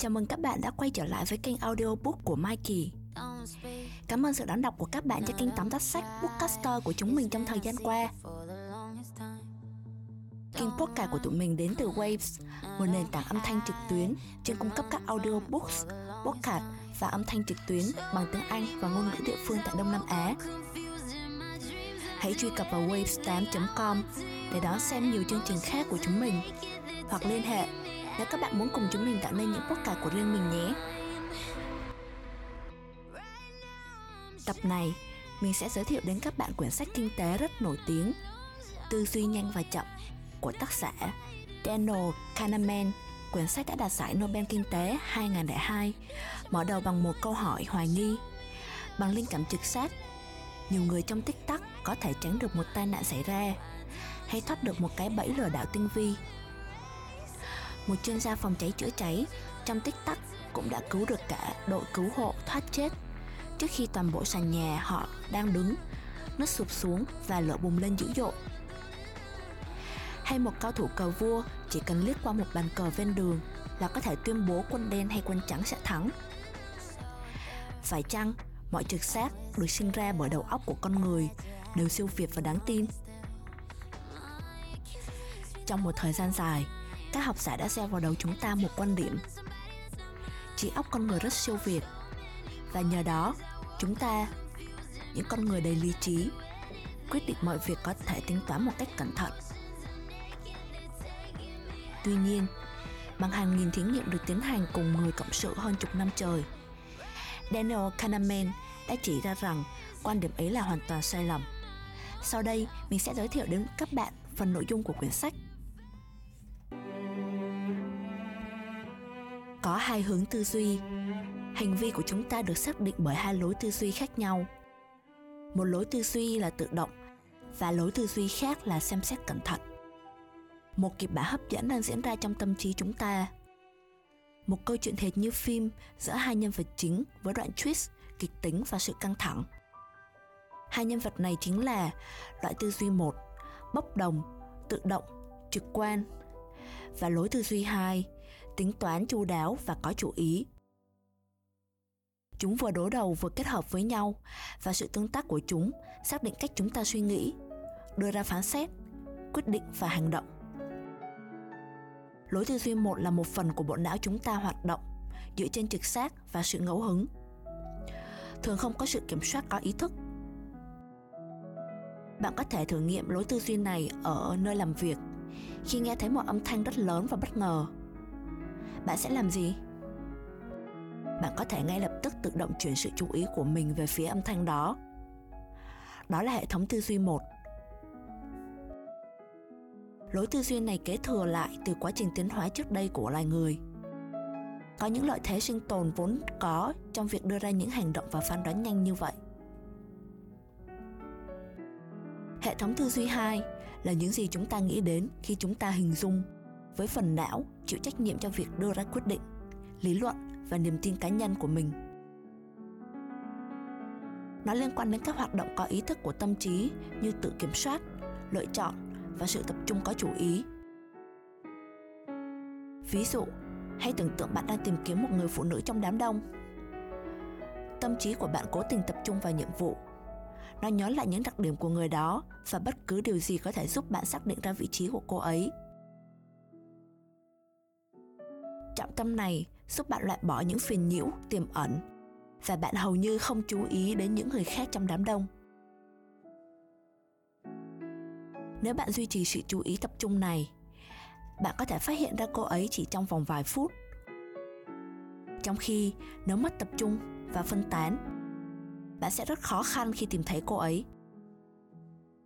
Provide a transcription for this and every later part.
Chào mừng các bạn đã quay trở lại với kênh audiobook của Mikey. Cảm ơn sự đón đọc của các bạn cho kênh tóm tắt sách Bookcaster của chúng mình trong thời gian qua. Kênh podcast của tụi mình đến từ Waves, một nền tảng âm thanh trực tuyến chuyên cung cấp các audiobooks, podcast và âm thanh trực tuyến bằng tiếng Anh và ngôn ngữ địa phương tại Đông Nam Á. Hãy truy cập vào waves8.com để đón xem nhiều chương trình khác của chúng mình, hoặc liên hệ nếu các bạn muốn cùng chúng mình tạo nên những podcast của riêng mình nhé. Tập này, mình sẽ giới thiệu đến các bạn quyển sách kinh tế rất nổi tiếng, Tư duy nhanh và chậm của tác giả Daniel Kahneman. Quyển sách đã đạt giải Nobel Kinh tế 2002, mở đầu bằng một câu hỏi hoài nghi. Bằng linh cảm trực giác, nhiều người trong tích tắc có thể tránh được một tai nạn xảy ra, hay thoát được một cái bẫy lừa đảo tinh vi. Một chuyên gia phòng cháy chữa cháy trong tích tắc cũng đã cứu được cả đội cứu hộ thoát chết trước khi toàn bộ sàn nhà họ đang đứng nứt sụp xuống và lửa bùng lên dữ dội. Hay một cao thủ cờ vua chỉ cần liếc qua một bàn cờ ven đường là có thể tuyên bố quân đen hay quân trắng sẽ thắng. Phải chăng mọi trực giác được sinh ra bởi đầu óc của con người đều siêu việt và đáng tin? Trong một thời gian dài, các học giả đã gieo vào đầu chúng ta một quan điểm: trí óc con người rất siêu việt, và nhờ đó chúng ta, những con người đầy lý trí, quyết định mọi việc có thể tính toán một cách cẩn thận. Tuy nhiên, bằng hàng nghìn thí nghiệm được tiến hành cùng người cộng sự hơn chục năm trời, Daniel Kahneman đã chỉ ra rằng quan điểm ấy là hoàn toàn sai lầm. Sau đây, mình sẽ giới thiệu đến các bạn phần nội dung của quyển sách. Có hai hướng tư duy. Hành vi của chúng ta được xác định bởi hai lối tư duy khác nhau. Một lối tư duy là tự động và lối tư duy khác là xem xét cẩn thận. Một kịch bản hấp dẫn đang diễn ra trong tâm trí chúng ta. Một câu chuyện hệt như phim giữa hai nhân vật chính với đoạn twist, kịch tính và sự căng thẳng. Hai nhân vật này chính là loại tư duy 1, bốc đồng, tự động, trực quan, và lối tư duy 2, tính toán chu đáo và có chủ ý. Chúng vừa đối đầu vừa kết hợp với nhau, và sự tương tác của chúng xác định cách chúng ta suy nghĩ, đưa ra phán xét, quyết định và hành động. Lối tư duy 1 là một phần của bộ não chúng ta hoạt động dựa trên trực giác và sự ngẫu hứng, thường không có sự kiểm soát có ý thức. Bạn có thể thử nghiệm lối tư duy này ở nơi làm việc. Khi nghe thấy một âm thanh rất lớn và bất ngờ, bạn sẽ làm gì? Bạn có thể ngay lập tức tự động chuyển sự chú ý của mình về phía âm thanh đó. Đó là hệ thống tư duy 1. Lối tư duy này kế thừa lại từ quá trình tiến hóa trước đây của loài người. Có những lợi thế sinh tồn vốn có trong việc đưa ra những hành động và phán đoán nhanh như vậy. Hệ thống tư duy 2 là những gì chúng ta nghĩ đến khi chúng ta hình dung, với phần não chịu trách nhiệm cho việc đưa ra quyết định, lý luận và niềm tin cá nhân của mình. Nó liên quan đến các hoạt động có ý thức của tâm trí như tự kiểm soát, lựa chọn và sự tập trung có chủ ý. Ví dụ, hãy tưởng tượng bạn đang tìm kiếm một người phụ nữ trong đám đông. Tâm trí của bạn cố tình tập trung vào nhiệm vụ. Nó nhớ lại những đặc điểm của người đó và bất cứ điều gì có thể giúp bạn xác định ra vị trí của cô ấy. Trọng tâm này giúp bạn loại bỏ những phiền nhiễu tiềm ẩn, và bạn hầu như không chú ý đến những người khác trong đám đông. Nếu bạn duy trì sự chú ý tập trung này, bạn có thể phát hiện ra cô ấy chỉ trong vòng vài phút. Trong khi nếu mất tập trung và phân tán, bạn sẽ rất khó khăn khi tìm thấy cô ấy.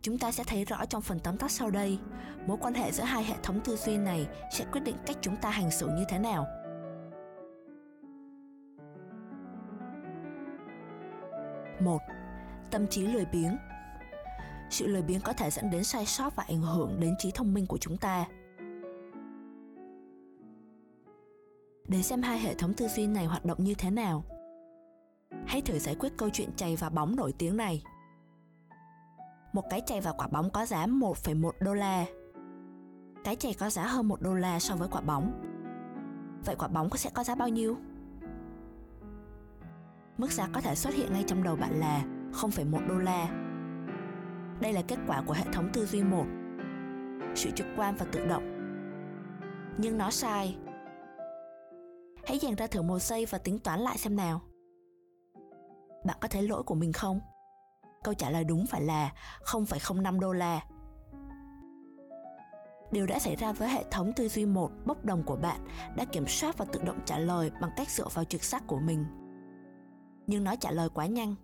Chúng ta sẽ thấy rõ trong phần tóm tắt sau đây, mối quan hệ giữa hai hệ thống tư duy này sẽ quyết định cách chúng ta hành xử như thế nào. Một, tâm trí lười biếng. Sự lười biếng có thể dẫn đến sai sót và ảnh hưởng đến trí thông minh của chúng ta. Để xem hai hệ thống tư duy này hoạt động như thế nào, hãy thử giải quyết câu chuyện chày và bóng nổi tiếng này. Một cái chày và quả bóng có giá 1,1 đô la. Cái chày có giá hơn $1 so với quả bóng. Vậy quả bóng sẽ có giá bao nhiêu? Mức giá có thể xuất hiện ngay trong đầu bạn là $0.1. Đây là kết quả của hệ thống tư duy 1, sự trực quan và tự động. Nhưng nó sai. Hãy dành ra thử 1 giây và tính toán lại xem nào. Bạn có thấy lỗi của mình không? Câu trả lời đúng phải là $0.05. Điều đã xảy ra với hệ thống tư duy 1 bốc đồng của bạn đã kiểm soát và tự động trả lời bằng cách dựa vào trực giác của mình. Nhưng nó trả lời quá nhanh.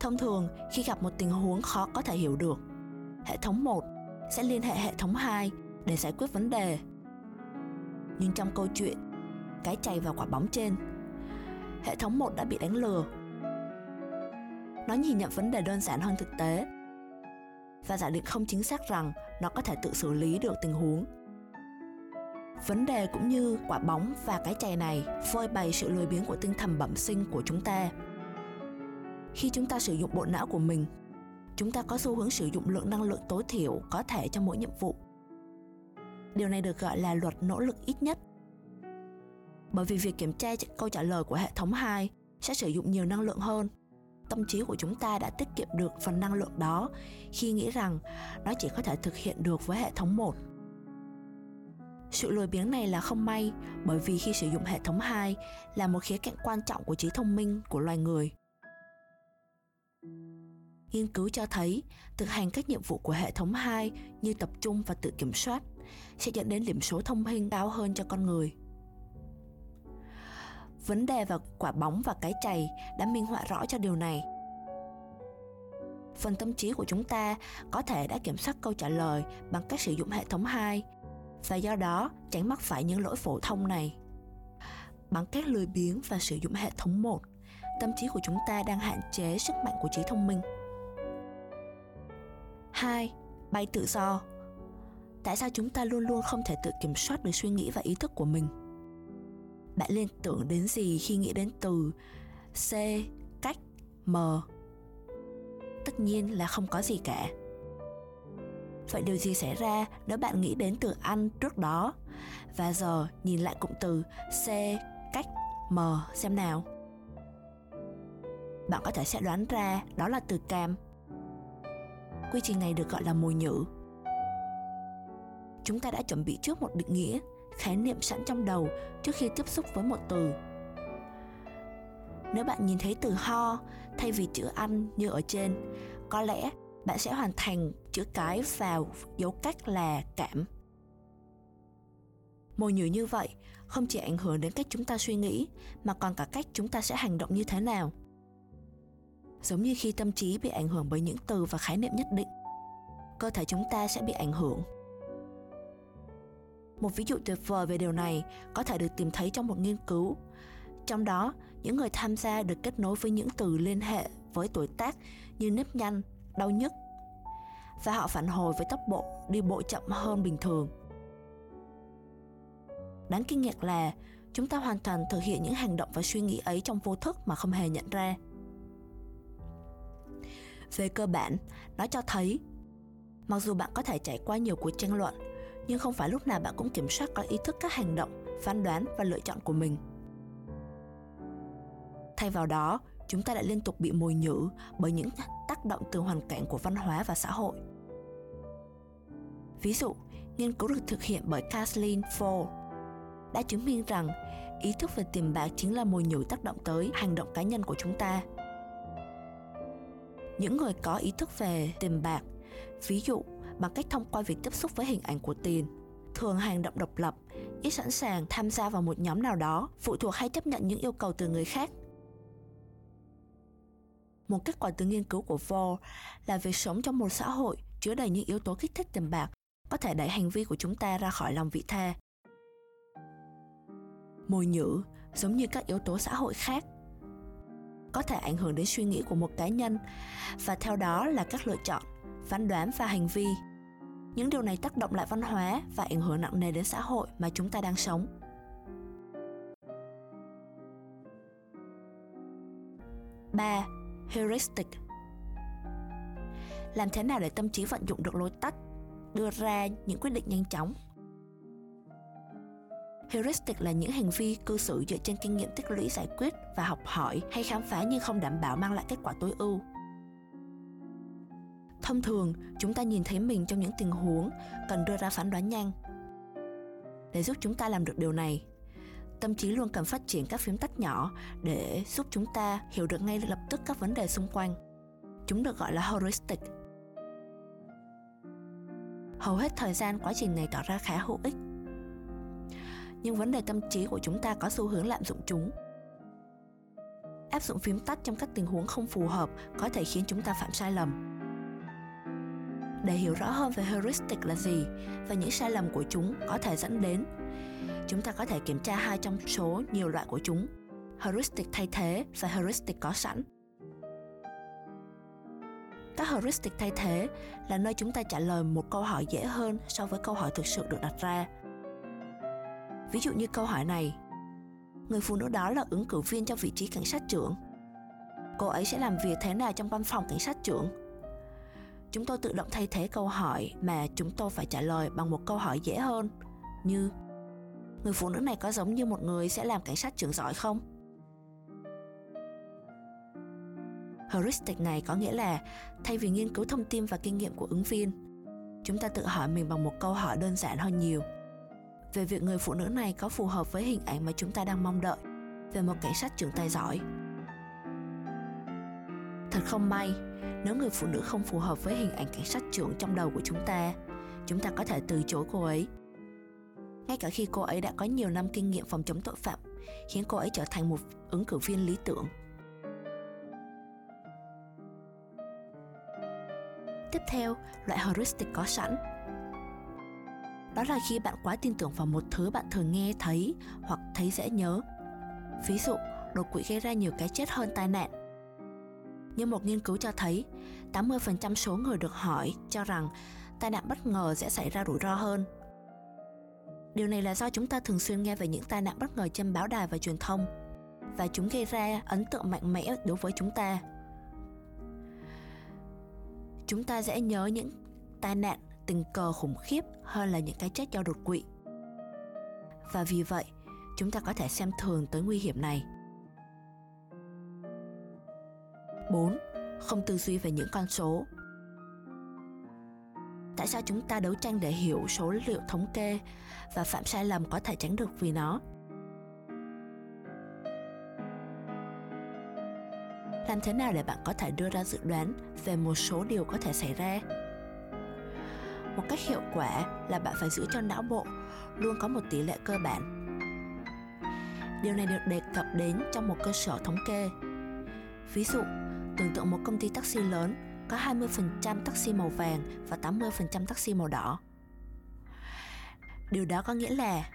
Thông thường, khi gặp một tình huống khó có thể hiểu được, hệ thống 1 sẽ liên hệ hệ thống 2 để giải quyết vấn đề. Nhưng trong câu chuyện cái chày và quả bóng trên, hệ thống 1 đã bị đánh lừa. Nó nhìn nhận vấn đề đơn giản hơn thực tế và giả định không chính xác rằng nó có thể tự xử lý được tình huống. Vấn đề cũng như quả bóng và cái chày này phơi bày sự lười biếng của tinh thần bẩm sinh của chúng ta. Khi chúng ta sử dụng bộ não của mình, chúng ta có xu hướng sử dụng lượng năng lượng tối thiểu có thể cho mỗi nhiệm vụ. Điều này được gọi là luật nỗ lực ít nhất. Bởi vì việc kiểm tra câu trả lời của hệ thống 2 sẽ sử dụng nhiều năng lượng hơn, tâm trí của chúng ta đã tiết kiệm được phần năng lượng đó khi nghĩ rằng nó chỉ có thể thực hiện được với hệ thống 1. Sự lười biếng này là không may, bởi vì khi sử dụng hệ thống 2 là một khía cạnh quan trọng của trí thông minh của loài người. Nghiên cứu cho thấy thực hành các nhiệm vụ của hệ thống 2 như tập trung và tự kiểm soát sẽ dẫn đến điểm số thông minh cao hơn cho con người. Vấn đề và quả bóng và cái chày đã minh họa rõ cho điều này. Phần tâm trí của chúng ta có thể đã kiểm soát câu trả lời bằng cách sử dụng hệ thống 2 và do đó tránh mắc phải những lỗi phổ thông này. Bằng cách lười biếng và sử dụng hệ thống 1, tâm trí của chúng ta đang hạn chế sức mạnh của trí thông minh. 2. Bay tự do. Tại sao chúng ta luôn luôn không thể tự kiểm soát được suy nghĩ và ý thức của mình? Bạn liên tưởng đến gì khi nghĩ đến từ C, cách, M? Tất nhiên là không có gì cả. Vậy điều gì xảy ra nếu bạn nghĩ đến từ ăn trước đó và giờ nhìn lại cụm từ C, cách, M xem nào? Bạn có thể sẽ đoán ra đó là từ cam. Quy trình này được gọi là mồi nhử. Chúng ta đã chuẩn bị trước một định nghĩa, khái niệm sẵn trong đầu trước khi tiếp xúc với một từ. Nếu bạn nhìn thấy từ ho thay vì chữ ăn như ở trên, có lẽ bạn sẽ hoàn thành chữ cái vào dấu cách là cảm. Mồi nhử như vậy không chỉ ảnh hưởng đến cách chúng ta suy nghĩ mà còn cả cách chúng ta sẽ hành động như thế nào. Giống như khi tâm trí bị ảnh hưởng bởi những từ và khái niệm nhất định, cơ thể chúng ta sẽ bị ảnh hưởng. Một ví dụ tuyệt vời về điều này có thể được tìm thấy trong một nghiên cứu. Trong đó, những người tham gia được kết nối với những từ liên hệ với tuổi tác như nếp nhăn, đau nhức, và họ phản hồi với tốc độ đi bộ chậm hơn bình thường. Đáng kinh ngạc là chúng ta hoàn toàn thực hiện những hành động và suy nghĩ ấy trong vô thức mà không hề nhận ra. Về cơ bản, nó cho thấy mặc dù bạn có thể trải qua nhiều cuộc tranh luận, nhưng không phải lúc nào bạn cũng kiểm soát có ý thức các hành động, phán đoán và lựa chọn của mình. Thay vào đó, chúng ta lại liên tục bị mồi nhử bởi những tác động từ hoàn cảnh của văn hóa và xã hội. Ví dụ, nghiên cứu được thực hiện bởi Kathleen Ford đã chứng minh rằng ý thức về tiền bạc chính là mồi nhử tác động tới hành động cá nhân của chúng ta. Những người có ý thức về tiền bạc, ví dụ bằng cách thông qua việc tiếp xúc với hình ảnh của tiền, thường hành động độc lập, ít sẵn sàng tham gia vào một nhóm nào đó, phụ thuộc hay chấp nhận những yêu cầu từ người khác. Một kết quả từ nghiên cứu của Ford là việc sống trong một xã hội chứa đầy những yếu tố kích thích tiền bạc có thể đẩy hành vi của chúng ta ra khỏi lòng vị tha. Mồi nhử, giống như các yếu tố xã hội khác, có thể ảnh hưởng đến suy nghĩ của một cá nhân và theo đó là các lựa chọn, phán đoán và hành vi. Những điều này tác động lại văn hóa và ảnh hưởng nặng nề đến xã hội mà chúng ta đang sống. Ba, heuristic. Làm thế nào để tâm trí vận dụng được lối tắt, đưa ra những quyết định nhanh chóng? Heuristic là những hành vi cư xử dựa trên kinh nghiệm tích lũy giải quyết và học hỏi hay khám phá nhưng không đảm bảo mang lại kết quả tối ưu. Thông thường, chúng ta nhìn thấy mình trong những tình huống cần đưa ra phán đoán nhanh. Để giúp chúng ta làm được điều này, tâm trí luôn cần phát triển các phím tắt nhỏ để giúp chúng ta hiểu được ngay lập tức các vấn đề xung quanh. Chúng được gọi là heuristic. Hầu hết thời gian quá trình này tỏ ra khá hữu ích. Nhưng vấn đề tâm trí của chúng ta có xu hướng lạm dụng chúng. Áp dụng phím tắt trong các tình huống không phù hợp có thể khiến chúng ta phạm sai lầm. Để hiểu rõ hơn về heuristic là gì và những sai lầm của chúng có thể dẫn đến, chúng ta có thể kiểm tra hai trong số nhiều loại của chúng: heuristic thay thế và heuristic có sẵn. Các heuristic thay thế là nơi chúng ta trả lời một câu hỏi dễ hơn so với câu hỏi thực sự được đặt ra. Ví dụ như câu hỏi này: người phụ nữ đó là ứng cử viên cho vị trí cảnh sát trưởng. Cô ấy sẽ làm việc thế nào trong văn phòng cảnh sát trưởng? Chúng tôi tự động thay thế câu hỏi mà chúng tôi phải trả lời bằng một câu hỏi dễ hơn như: người phụ nữ này có giống như một người sẽ làm cảnh sát trưởng giỏi không? Heuristic này có nghĩa là thay vì nghiên cứu thông tin và kinh nghiệm của ứng viên, chúng ta tự hỏi mình bằng một câu hỏi đơn giản hơn nhiều về việc người phụ nữ này có phù hợp với hình ảnh mà chúng ta đang mong đợi về một cảnh sát trưởng tài giỏi. Thật không may, nếu người phụ nữ không phù hợp với hình ảnh cảnh sát trưởng trong đầu của chúng ta có thể từ chối cô ấy. Ngay cả khi cô ấy đã có nhiều năm kinh nghiệm phòng chống tội phạm, khiến cô ấy trở thành một ứng cử viên lý tưởng. Tiếp theo, loại heuristic có sẵn. Đó là khi bạn quá tin tưởng vào một thứ bạn thường nghe thấy hoặc thấy dễ nhớ. Ví dụ, đột quỵ gây ra nhiều cái chết hơn tai nạn. Nhưng một nghiên cứu cho thấy, 80% số người được hỏi cho rằng tai nạn bất ngờ sẽ xảy ra rủi ro hơn. Điều này là do chúng ta thường xuyên nghe về những tai nạn bất ngờ trên báo đài và truyền thông, và chúng gây ra ấn tượng mạnh mẽ đối với chúng ta. Chúng ta dễ nhớ những tai nạn tình cờ khủng khiếp hơn là những cái chết do đột quỵ. Và vì vậy, chúng ta có thể xem thường tới nguy hiểm này. 4. Không tư duy về những con số. Tại sao chúng ta đấu tranh để hiểu số liệu thống kê và phạm sai lầm có thể tránh được vì nó? Làm thế nào để bạn có thể đưa ra dự đoán về một số điều có thể xảy ra? Một cách hiệu quả là bạn phải giữ cho não bộ luôn có một tỷ lệ cơ bản. Điều này được đề cập đến trong một cơ sở thống kê. Ví dụ, tưởng tượng một công ty taxi lớn có 20% taxi màu vàng và 80% taxi màu đỏ. Điều đó có nghĩa là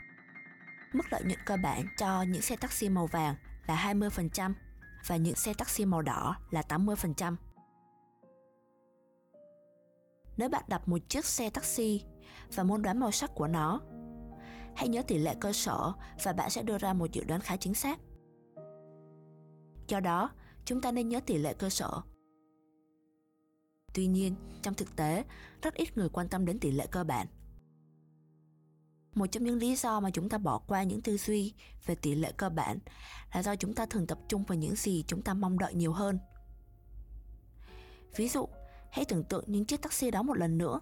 mức lợi nhuận cơ bản cho những xe taxi màu vàng là 20% và những xe taxi màu đỏ là 80%. Nếu bạn đặt một chiếc xe taxi và muốn đoán màu sắc của nó, hãy nhớ tỷ lệ cơ sở và bạn sẽ đưa ra một dự đoán khá chính xác. Do đó, chúng ta nên nhớ tỷ lệ cơ sở. Tuy nhiên, trong thực tế, rất ít người quan tâm đến tỷ lệ cơ bản. Một trong những lý do mà chúng ta bỏ qua những tư duy về tỷ lệ cơ bản là do chúng ta thường tập trung vào những gì chúng ta mong đợi nhiều hơn. Ví dụ, hãy tưởng tượng những chiếc taxi đó một lần nữa.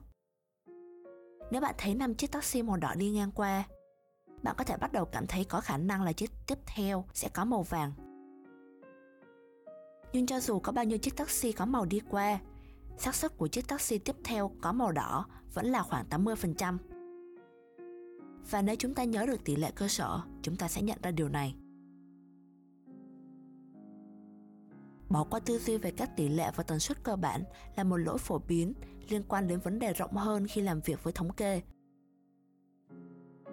Nếu bạn thấy 5 chiếc taxi màu đỏ đi ngang qua, bạn có thể bắt đầu cảm thấy có khả năng là chiếc tiếp theo sẽ có màu vàng. Nhưng cho dù có bao nhiêu chiếc taxi có màu đi qua, xác suất của chiếc taxi tiếp theo có màu đỏ vẫn là khoảng 80%. Và nếu chúng ta nhớ được tỷ lệ cơ sở, chúng ta sẽ nhận ra điều này. Bỏ qua tư duy về các tỷ lệ và tần suất cơ bản là một lỗi phổ biến liên quan đến vấn đề rộng hơn khi làm việc với thống kê.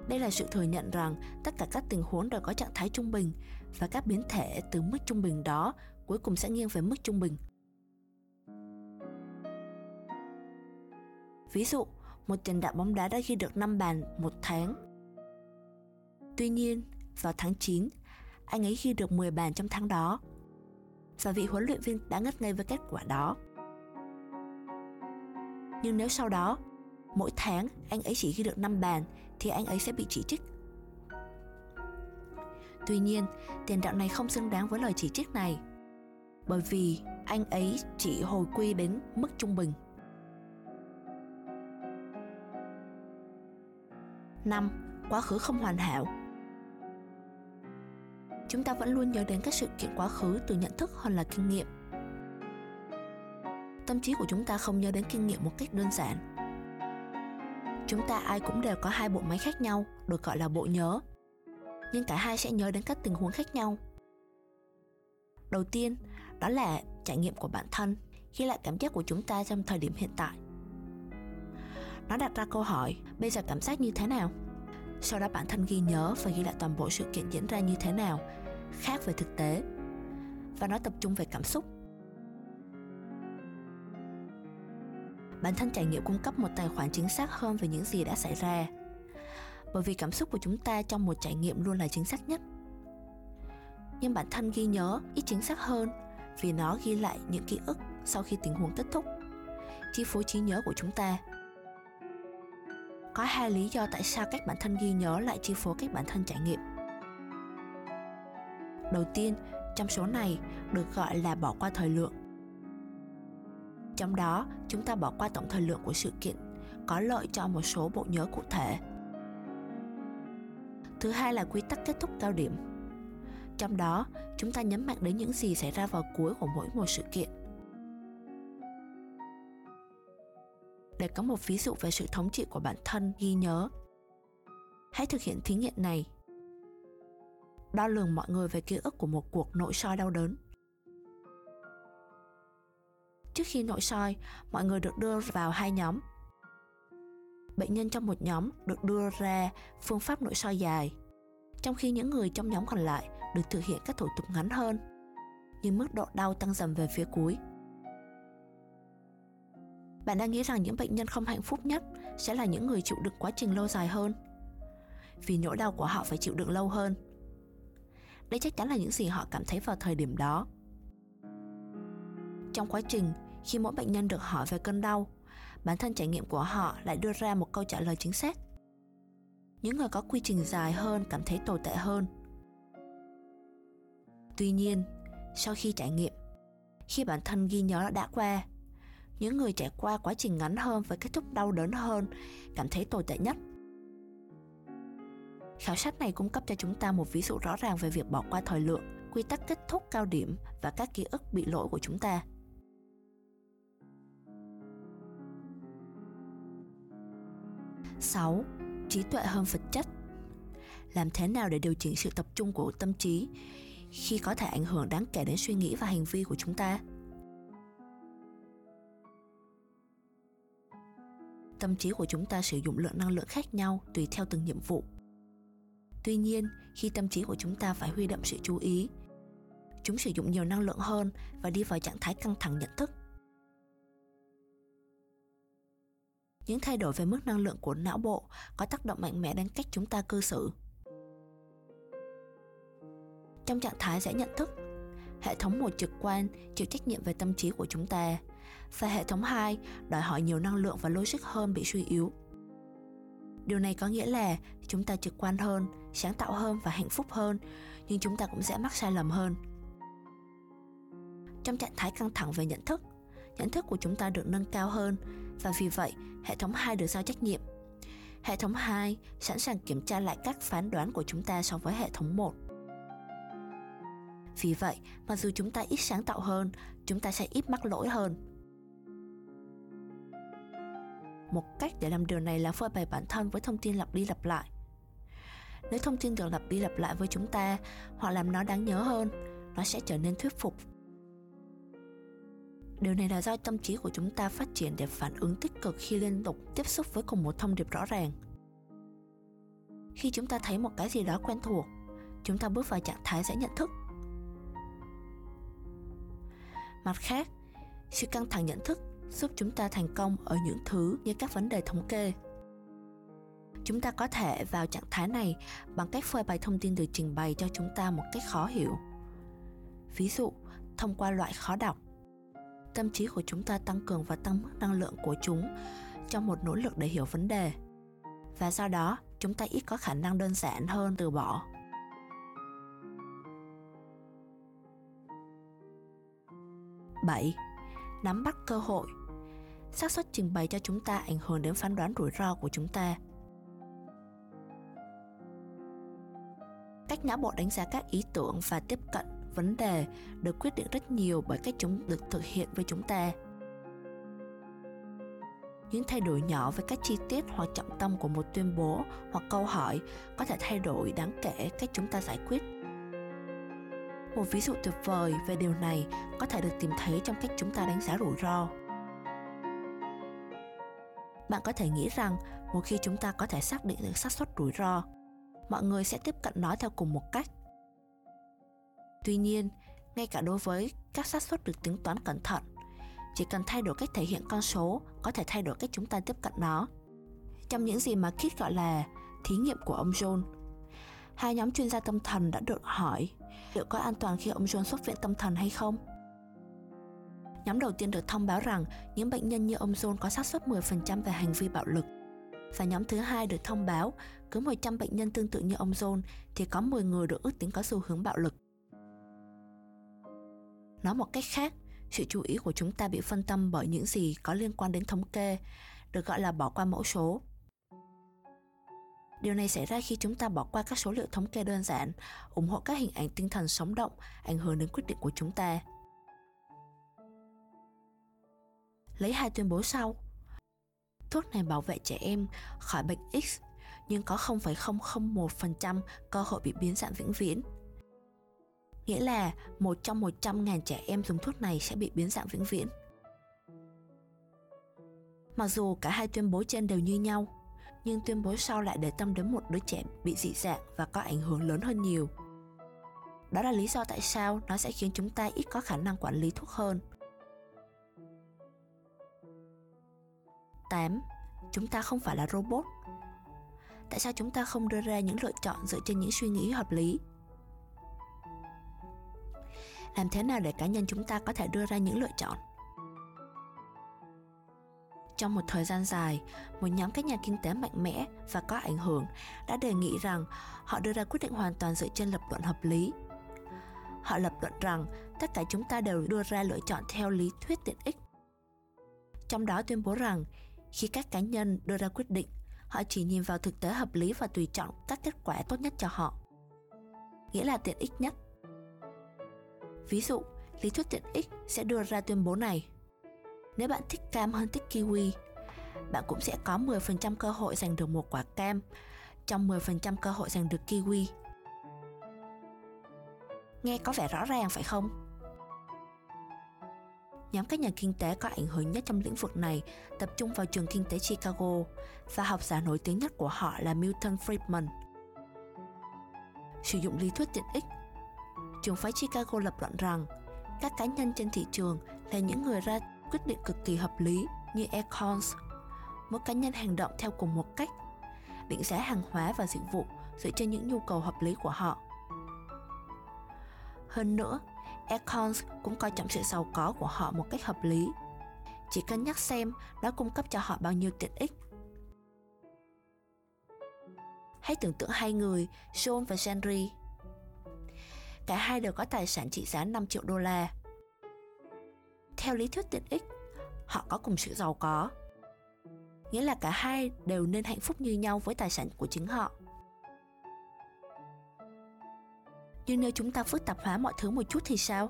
Đây là sự thừa nhận rằng tất cả các tình huống đều có trạng thái trung bình và các biến thể từ mức trung bình đó cuối cùng sẽ nghiêng về mức trung bình. Ví dụ, một tiền đạo bóng đá đã ghi được 5 bàn một tháng. Tuy nhiên, vào tháng 9, anh ấy ghi được 10 bàn trong tháng đó. Và vị huấn luyện viên đã ngất ngây với kết quả đó. Nhưng nếu sau đó, mỗi tháng anh ấy chỉ ghi được 5 bàn thì anh ấy sẽ bị chỉ trích. Tuy nhiên, tiền đạo này không xứng đáng với lời chỉ trích này, bởi vì anh ấy chỉ hồi quy đến mức trung bình. 5. Quá khứ không hoàn hảo. Chúng ta vẫn luôn nhớ đến các sự kiện quá khứ từ nhận thức hơn là kinh nghiệm. Tâm trí của chúng ta không nhớ đến kinh nghiệm một cách đơn giản. Chúng ta ai cũng đều có hai bộ máy khác nhau, được gọi là bộ nhớ. Nhưng cả hai sẽ nhớ đến các tình huống khác nhau. Đầu tiên, đó là trải nghiệm của bản thân, ghi lại cảm giác của chúng ta trong thời điểm hiện tại. Nó đặt ra câu hỏi, bây giờ cảm giác như thế nào? Sau đó bản thân ghi nhớ và ghi lại toàn bộ sự kiện diễn ra như thế nào, khác với thực tế. Và nó tập trung về cảm xúc. Bản thân trải nghiệm cung cấp một tài khoản chính xác hơn về những gì đã xảy ra, bởi vì cảm xúc của chúng ta trong một trải nghiệm luôn là chính xác nhất. Nhưng bản thân ghi nhớ ít chính xác hơn vì nó ghi lại những ký ức sau khi tình huống kết thúc, chi phối trí nhớ của chúng ta. Có hai lý do tại sao cách bản thân ghi nhớ lại chi phối cách bản thân trải nghiệm. Đầu tiên, trong số này được gọi là bỏ qua thời lượng. Trong đó, chúng ta bỏ qua tổng thời lượng của sự kiện có lợi cho một số bộ nhớ cụ thể. Thứ hai là quy tắc kết thúc cao điểm. Trong đó, chúng ta nhấn mạnh đến những gì xảy ra vào cuối của mỗi một sự kiện. Để có một ví dụ về sự thống trị của bản thân ghi nhớ, hãy thực hiện thí nghiệm này. Đo lường mọi người về ký ức của một cuộc nội soi đau đớn. Trước khi nội soi, mọi người được đưa vào hai nhóm. Bệnh nhân trong một nhóm được đưa ra phương pháp nội soi dài, trong khi những người trong nhóm còn lại được thực hiện các thủ tục ngắn hơn, nhưng mức độ đau tăng dần về phía cuối. Bạn đang nghĩ rằng những bệnh nhân không hạnh phúc nhất sẽ là những người chịu đựng quá trình lâu dài hơn, vì nỗi đau của họ phải chịu đựng lâu hơn. Đây chắc chắn là những gì họ cảm thấy vào thời điểm đó. Trong quá trình, khi mỗi bệnh nhân được hỏi về cơn đau, bản thân trải nghiệm của họ lại đưa ra một câu trả lời chính xác. Những người có quy trình dài hơn cảm thấy tồi tệ hơn. Tuy nhiên, sau khi trải nghiệm, khi bản thân ghi nhớ đã qua, những người trải qua quá trình ngắn hơn với kết thúc đau đớn hơn cảm thấy tồi tệ nhất. Khảo sát này cung cấp cho chúng ta một ví dụ rõ ràng về việc bỏ qua thời lượng, quy tắc kết thúc cao điểm và các ký ức bị lỗi của chúng ta. 6. Trí tuệ hơn vật chất. Làm thế nào để điều chỉnh sự tập trung của tâm trí khi có thể ảnh hưởng đáng kể đến suy nghĩ và hành vi của chúng ta? Tâm trí của chúng ta sử dụng lượng năng lượng khác nhau tùy theo từng nhiệm vụ. Tuy nhiên, khi tâm trí của chúng ta phải huy động sự chú ý, chúng sử dụng nhiều năng lượng hơn và đi vào trạng thái căng thẳng nhận thức. Những thay đổi về mức năng lượng của não bộ có tác động mạnh mẽ đến cách chúng ta cư xử. Trong trạng thái dễ nhận thức, hệ thống 1 trực quan chịu trách nhiệm về tâm trí của chúng ta, và hệ thống 2 đòi hỏi nhiều năng lượng và logic hơn bị suy yếu. Điều này có nghĩa là chúng ta trực quan hơn, sáng tạo hơn và hạnh phúc hơn, nhưng chúng ta cũng dễ mắc sai lầm hơn. Trong trạng thái căng thẳng về nhận thức của chúng ta được nâng cao hơn và vì vậy hệ thống 2 được giao trách nhiệm. Hệ thống 2 sẵn sàng kiểm tra lại các phán đoán của chúng ta so với hệ thống 1. Vì vậy, mặc dù chúng ta ít sáng tạo hơn, chúng ta sẽ ít mắc lỗi hơn. Một cách để làm điều này là phơi bày bản thân với thông tin lặp đi lặp lại. Nếu thông tin được lặp đi lặp lại với chúng ta hoặc làm nó đáng nhớ hơn, nó sẽ trở nên thuyết phục. Điều này là do tâm trí của chúng ta phát triển để phản ứng tích cực khi liên tục tiếp xúc với cùng một thông điệp rõ ràng. Khi chúng ta thấy một cái gì đó quen thuộc, chúng ta bước vào trạng thái dễ nhận thức. Mặt khác, sự căng thẳng nhận thức giúp chúng ta thành công ở những thứ như các vấn đề thống kê. Chúng ta có thể vào trạng thái này bằng cách phơi bày thông tin được trình bày cho chúng ta một cách khó hiểu. Ví dụ, thông qua loại khó đọc, tâm trí của chúng ta tăng cường và tăng mức năng lượng của chúng trong một nỗ lực để hiểu vấn đề. Và do đó, chúng ta ít có khả năng đơn giản hơn từ bỏ. 7. Nắm bắt cơ hội. Xác suất trình bày cho chúng ta ảnh hưởng đến phán đoán rủi ro của chúng ta. Cách não bộ đánh giá các ý tưởng và tiếp cận vấn đề được quyết định rất nhiều bởi cách chúng được thực hiện với chúng ta. Những thay đổi nhỏ về các chi tiết hoặc trọng tâm của một tuyên bố hoặc câu hỏi có thể thay đổi đáng kể cách chúng ta giải quyết. Một ví dụ tuyệt vời về điều này có thể được tìm thấy trong cách chúng ta đánh giá rủi ro. Bạn có thể nghĩ rằng một khi chúng ta có thể xác định được xác suất rủi ro, mọi người sẽ tiếp cận nó theo cùng một cách. Tuy nhiên, ngay cả đối với các xác suất được tính toán cẩn thận, chỉ cần thay đổi cách thể hiện con số có thể thay đổi cách chúng ta tiếp cận nó. Trong những gì mà Kit gọi là thí nghiệm của ông John, hai nhóm chuyên gia tâm thần đã được hỏi liệu có an toàn khi ông John xuất viện tâm thần hay không. Nhóm đầu tiên được thông báo rằng những bệnh nhân như ông John có xác suất 10% về hành vi bạo lực, và nhóm thứ hai được thông báo cứ 100 bệnh nhân tương tự như ông John thì có 10 người được ước tính có xu hướng bạo lực. Nói một cách khác, sự chú ý của chúng ta bị phân tâm bởi những gì có liên quan đến thống kê, được gọi là bỏ qua mẫu số. Điều này xảy ra khi chúng ta bỏ qua các số liệu thống kê đơn giản, ủng hộ các hình ảnh tinh thần sống động, ảnh hưởng đến quyết định của chúng ta. Lấy hai tuyên bố sau. Thuốc này bảo vệ trẻ em khỏi bệnh X, nhưng có 0,001% cơ hội bị biến dạng vĩnh viễn. Nghĩa là 1 trong 100.000 trẻ em dùng thuốc này sẽ bị biến dạng vĩnh viễn. Mặc dù cả hai tuyên bố trên đều như nhau, nhưng tuyên bố sau lại để tâm đến một đứa trẻ bị dị dạng và có ảnh hưởng lớn hơn nhiều. Đó là lý do tại sao nó sẽ khiến chúng ta ít có khả năng quản lý thuốc hơn. 8. Chúng ta không phải là robot. Tại sao chúng ta không đưa ra những lựa chọn dựa trên những suy nghĩ hợp lý? Làm thế nào để cá nhân chúng ta có thể đưa ra những lựa chọn? Trong một thời gian dài, một nhóm các nhà kinh tế mạnh mẽ và có ảnh hưởng đã đề nghị rằng họ đưa ra quyết định hoàn toàn dựa trên lập luận hợp lý. Họ lập luận rằng tất cả chúng ta đều đưa ra lựa chọn theo lý thuyết tiện ích. Trong đó tuyên bố rằng khi các cá nhân đưa ra quyết định, họ chỉ nhìn vào thực tế hợp lý và tùy chọn các kết quả tốt nhất cho họ, nghĩa là tiện ích nhất. Ví dụ, lý thuyết tiện ích sẽ đưa ra tuyên bố này: nếu bạn thích cam hơn thích kiwi, bạn cũng sẽ có 10% cơ hội giành được một quả cam trong 10% cơ hội giành được kiwi. Nghe có vẻ rõ ràng phải không? Nhóm các nhà kinh tế có ảnh hưởng nhất trong lĩnh vực này tập trung vào trường kinh tế Chicago, và học giả nổi tiếng nhất của họ là Milton Friedman. Sử dụng lý thuyết tiện ích, trường phái Chicago lập luận rằng các cá nhân trên thị trường là những người ra quyết định cực kỳ hợp lý như econs. Mỗi cá nhân hành động theo cùng một cách, định giá hàng hóa và dịch vụ dựa trên những nhu cầu hợp lý của họ. Hơn nữa, econs cũng coi trọng sự giàu có của họ một cách hợp lý, chỉ cân nhắc xem nó cung cấp cho họ bao nhiêu tiện ích. Hãy tưởng tượng hai người, John và Henry. Cả hai đều có tài sản trị giá 5 triệu đô la. Theo lý thuyết tiện ích, họ có cùng sự giàu có, nghĩa là cả hai đều nên hạnh phúc như nhau với tài sản của chính họ. Nhưng nếu chúng ta phức tạp hóa mọi thứ một chút thì sao?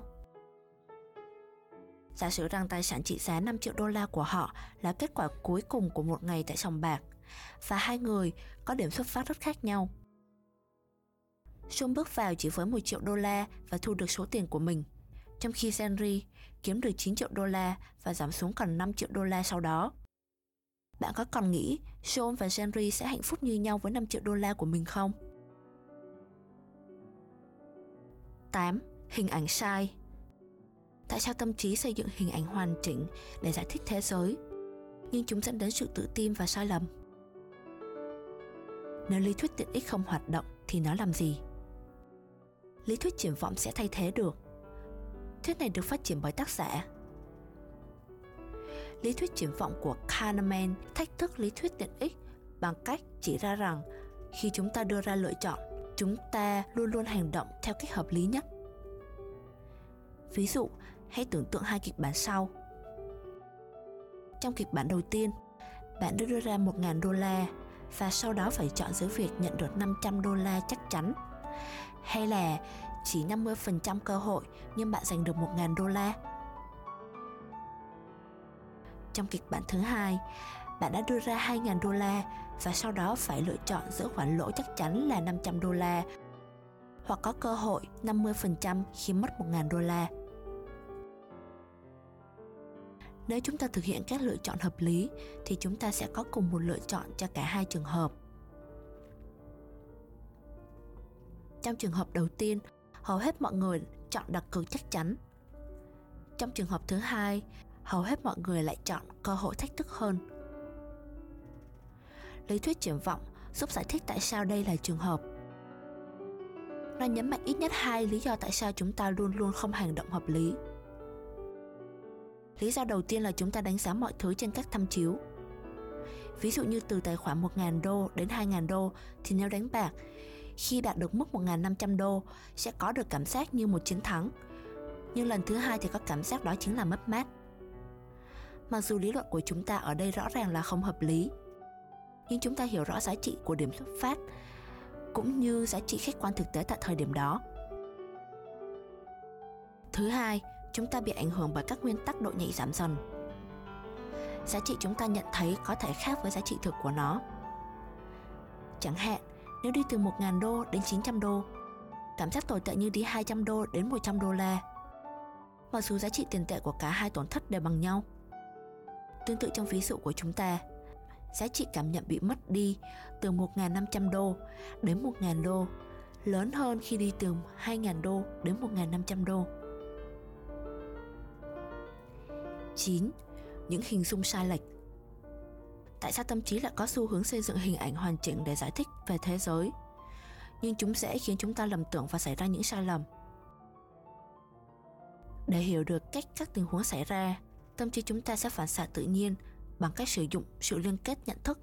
Giả sử rằng tài sản trị giá 5 triệu đô la của họ là kết quả cuối cùng của một ngày tại sòng bạc, và hai người có điểm xuất phát rất khác nhau. John bước vào chỉ với 1 triệu đô la và thu được số tiền của mình, trong khi Henry kiếm được 9 triệu đô la và giảm xuống còn 5 triệu đô la sau đó. Bạn có còn nghĩ John và Henry sẽ hạnh phúc như nhau với 5 triệu đô la của mình không? 8. Hình ảnh sai. Tại sao tâm trí xây dựng hình ảnh hoàn chỉnh để giải thích thế giới, nhưng chúng dẫn đến sự tự tin và sai lầm? Nếu lý thuyết tiện ích không hoạt động thì nó làm gì? Lý thuyết triển vọng sẽ thay thế được. Thuyết này được phát triển bởi tác giả. Lý thuyết triển vọng của Kahneman thách thức lý thuyết tiện ích bằng cách chỉ ra rằng khi chúng ta đưa ra lựa chọn, chúng ta luôn luôn hành động theo cách hợp lý nhất. Ví dụ, hãy tưởng tượng hai kịch bản sau. Trong kịch bản đầu tiên, bạn được đưa ra $1.000 và sau đó phải chọn giữa việc nhận được $500 chắc chắn hay là chỉ 50% cơ hội nhưng bạn giành được $1.000. Trong kịch bản thứ hai, bạn đã đưa ra $2.000 và sau đó phải lựa chọn giữa khoản lỗ chắc chắn là $500 hoặc có cơ hội 50% khi mất $1.000. Nếu chúng ta thực hiện các lựa chọn hợp lý thì chúng ta sẽ có cùng một lựa chọn cho cả hai trường hợp. Trong trường hợp đầu tiên, hầu hết mọi người chọn đặt cược chắc chắn. Trong trường hợp thứ hai, hầu hết mọi người lại chọn cơ hội thách thức hơn. Lý thuyết triển vọng giúp giải thích tại sao đây là trường hợp. Nó nhấn mạnh ít nhất hai lý do tại sao chúng ta luôn luôn không hành động hợp lý. Lý do đầu tiên là chúng ta đánh giá mọi thứ trên các tham chiếu. Ví dụ như từ tài khoản $1.000 đến $2.000 thì nếu đánh bạc, khi đạt được mức $1.500 sẽ có được cảm giác như một chiến thắng. Nhưng lần thứ hai thì có cảm giác đó chính là mất mát. Mặc dù lý luận của chúng ta ở đây rõ ràng là không hợp lý, nhưng chúng ta hiểu rõ giá trị của điểm xuất phát cũng như giá trị khách quan thực tế tại thời điểm đó. Thứ hai, chúng ta bị ảnh hưởng bởi các nguyên tắc độ nhạy giảm dần. Giá trị chúng ta nhận thấy có thể khác với giá trị thực của nó. Chẳng hạn, nếu đi từ $1.000 đến $900, cảm giác tồi tệ như đi $200 đến $100. Mặc dù giá trị tiền tệ của cả hai tổn thất đều bằng nhau. Tương tự trong ví dụ của chúng ta, giá trị cảm nhận bị mất đi từ $1.500 đến $1.000 lớn hơn khi đi từ $2.000 đến $1.500. 9. Những hình dung sai lệch. Tại sao tâm trí lại có xu hướng xây dựng hình ảnh hoàn chỉnh để giải thích về thế giới, nhưng chúng sẽ khiến chúng ta lầm tưởng và xảy ra những sai lầm. Để hiểu được cách các tình huống xảy ra, tâm trí chúng ta sẽ phản xạ tự nhiên bằng cách sử dụng sự liên kết nhận thức.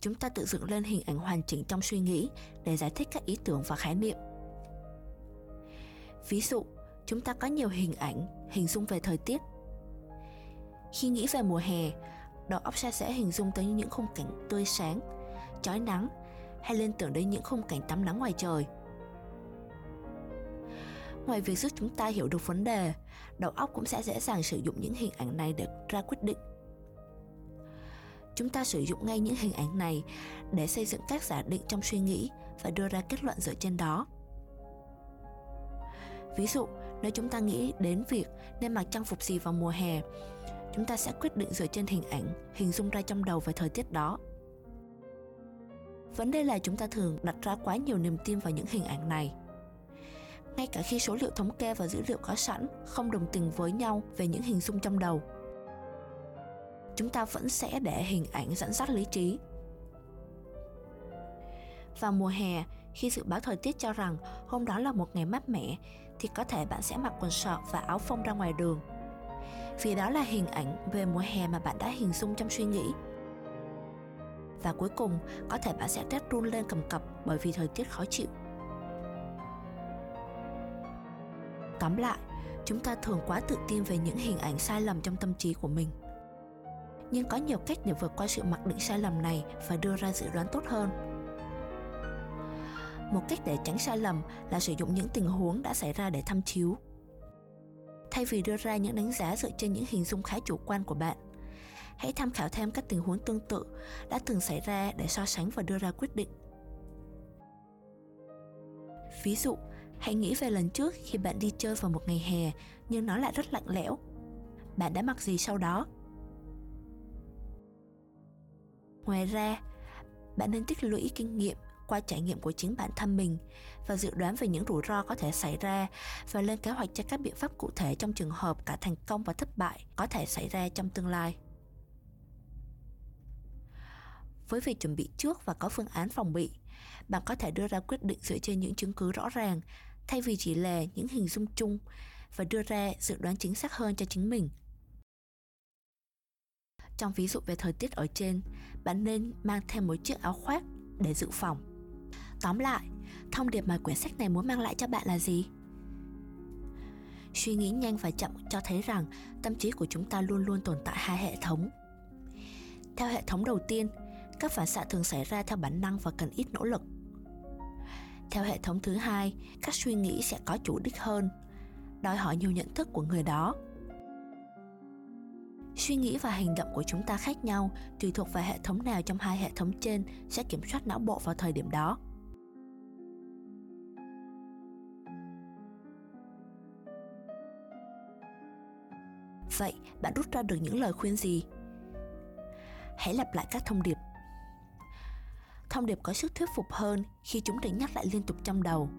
Chúng ta tự dựng lên hình ảnh hoàn chỉnh trong suy nghĩ để giải thích các ý tưởng và khái niệm. Ví dụ, chúng ta có nhiều hình ảnh, hình dung về thời tiết. Khi nghĩ về mùa hè, đầu óc sẽ hình dung tới những khung cảnh tươi sáng, chói nắng hay liên tưởng đến những khung cảnh tắm nắng ngoài trời. Ngoài việc giúp chúng ta hiểu được vấn đề, đầu óc cũng sẽ dễ dàng sử dụng những hình ảnh này để ra quyết định. Chúng ta sử dụng ngay những hình ảnh này để xây dựng các giả định trong suy nghĩ và đưa ra kết luận dựa trên đó. Ví dụ, nếu chúng ta nghĩ đến việc nên mặc trang phục gì vào mùa hè, chúng ta sẽ quyết định dựa trên hình ảnh, hình dung ra trong đầu về thời tiết đó. Vấn đề là chúng ta thường đặt ra quá nhiều niềm tin vào những hình ảnh này, ngay cả khi số liệu thống kê và dữ liệu có sẵn không đồng tình với nhau về những hình dung trong đầu. Chúng ta vẫn sẽ để hình ảnh dẫn dắt lý trí. Vào mùa hè, khi dự báo thời tiết cho rằng hôm đó là một ngày mát mẻ, thì có thể bạn sẽ mặc quần sọt và áo phông ra ngoài đường, vì đó là hình ảnh về mùa hè mà bạn đã hình dung trong suy nghĩ. Và cuối cùng, có thể bạn sẽ rét run lên cầm cập bởi vì thời tiết khó chịu. Tóm lại, chúng ta thường quá tự tin về những hình ảnh sai lầm trong tâm trí của mình. Nhưng có nhiều cách để vượt qua sự mặc định sai lầm này và đưa ra dự đoán tốt hơn. Một cách để tránh sai lầm là sử dụng những tình huống đã xảy ra để tham chiếu. Thay vì đưa ra những đánh giá dựa trên những hình dung khá chủ quan của bạn, hãy tham khảo thêm các tình huống tương tự đã từng xảy ra để so sánh và đưa ra quyết định. Ví dụ, hãy nghĩ về lần trước khi bạn đi chơi vào một ngày hè nhưng nó lại rất lạnh lẽo. Bạn đã mặc gì sau đó? Ngoài ra, bạn nên tích lũy kinh nghiệm qua trải nghiệm của chính bản thân mình và dự đoán về những rủi ro có thể xảy ra và lên kế hoạch cho các biện pháp cụ thể trong trường hợp cả thành công và thất bại có thể xảy ra trong tương lai. Với việc chuẩn bị trước và có phương án phòng bị, bạn có thể đưa ra quyết định dựa trên những chứng cứ rõ ràng thay vì chỉ là những hình dung chung và đưa ra dự đoán chính xác hơn cho chính mình. Trong ví dụ về thời tiết ở trên, bạn nên mang thêm một chiếc áo khoác để dự phòng. Tóm lại, thông điệp mà quyển sách này muốn mang lại cho bạn là gì? Suy nghĩ nhanh và chậm cho thấy rằng tâm trí của chúng ta luôn luôn tồn tại hai hệ thống. Theo hệ thống đầu tiên, các phản xạ thường xảy ra theo bản năng và cần ít nỗ lực. Theo hệ thống thứ hai, các suy nghĩ sẽ có chủ đích hơn, đòi hỏi nhiều nhận thức của người đó. Suy nghĩ và hành động của chúng ta khác nhau, tùy thuộc vào hệ thống nào trong hai hệ thống trên sẽ kiểm soát não bộ vào thời điểm đó. Vậy, bạn rút ra được những lời khuyên gì? Hãy lặp lại các thông điệp. Thông điệp có sức thuyết phục hơn khi chúng được nhắc lại liên tục trong đầu.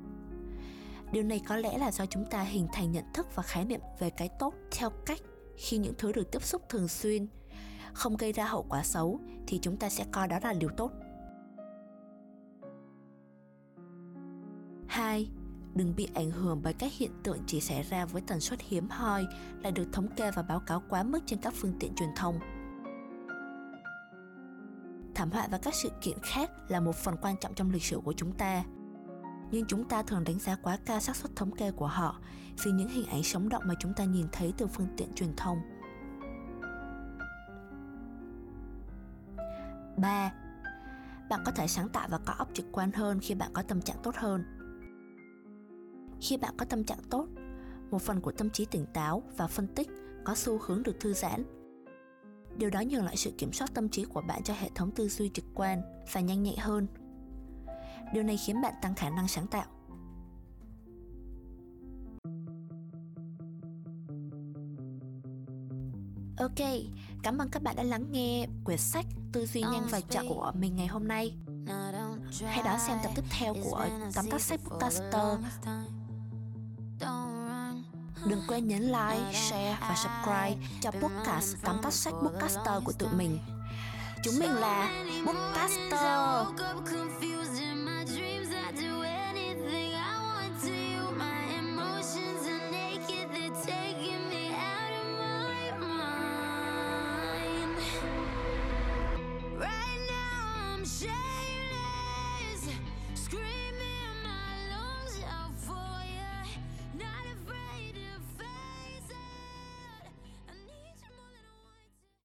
Điều này có lẽ là do chúng ta hình thành nhận thức và khái niệm về cái tốt theo cách khi những thứ được tiếp xúc thường xuyên, không gây ra hậu quả xấu thì chúng ta sẽ coi đó là điều tốt. 2. Đừng bị ảnh hưởng bởi các hiện tượng chỉ xảy ra với tần suất hiếm hoi, lại được thống kê và báo cáo quá mức trên các phương tiện truyền thông. Thảm họa và các sự kiện khác là một phần quan trọng trong lịch sử của chúng ta. Nhưng chúng ta thường đánh giá quá cao xác suất thống kê của họ vì những hình ảnh sống động mà chúng ta nhìn thấy từ phương tiện truyền thông. 3. Bạn có thể sáng tạo và có óc trực quan hơn khi bạn có tâm trạng tốt hơn. Khi bạn có tâm trạng tốt, một phần của tâm trí tỉnh táo và phân tích có xu hướng được thư giãn. Điều đó nhường lại sự kiểm soát tâm trí của bạn cho hệ thống tư duy trực quan và nhanh nhạy hơn. Điều này khiến bạn tăng khả năng sáng tạo. Ok, cảm ơn các bạn đã lắng nghe quyển sách Tư duy nhanh và chậm của mình ngày hôm nay. Hãy đón xem tập tiếp theo của tóm tắt sách Bookcaster. Đừng quên nhấn like, share và subscribe cho podcast tóm tắt sách Bookcaster của tụi mình. Chúng mình là Bookcaster.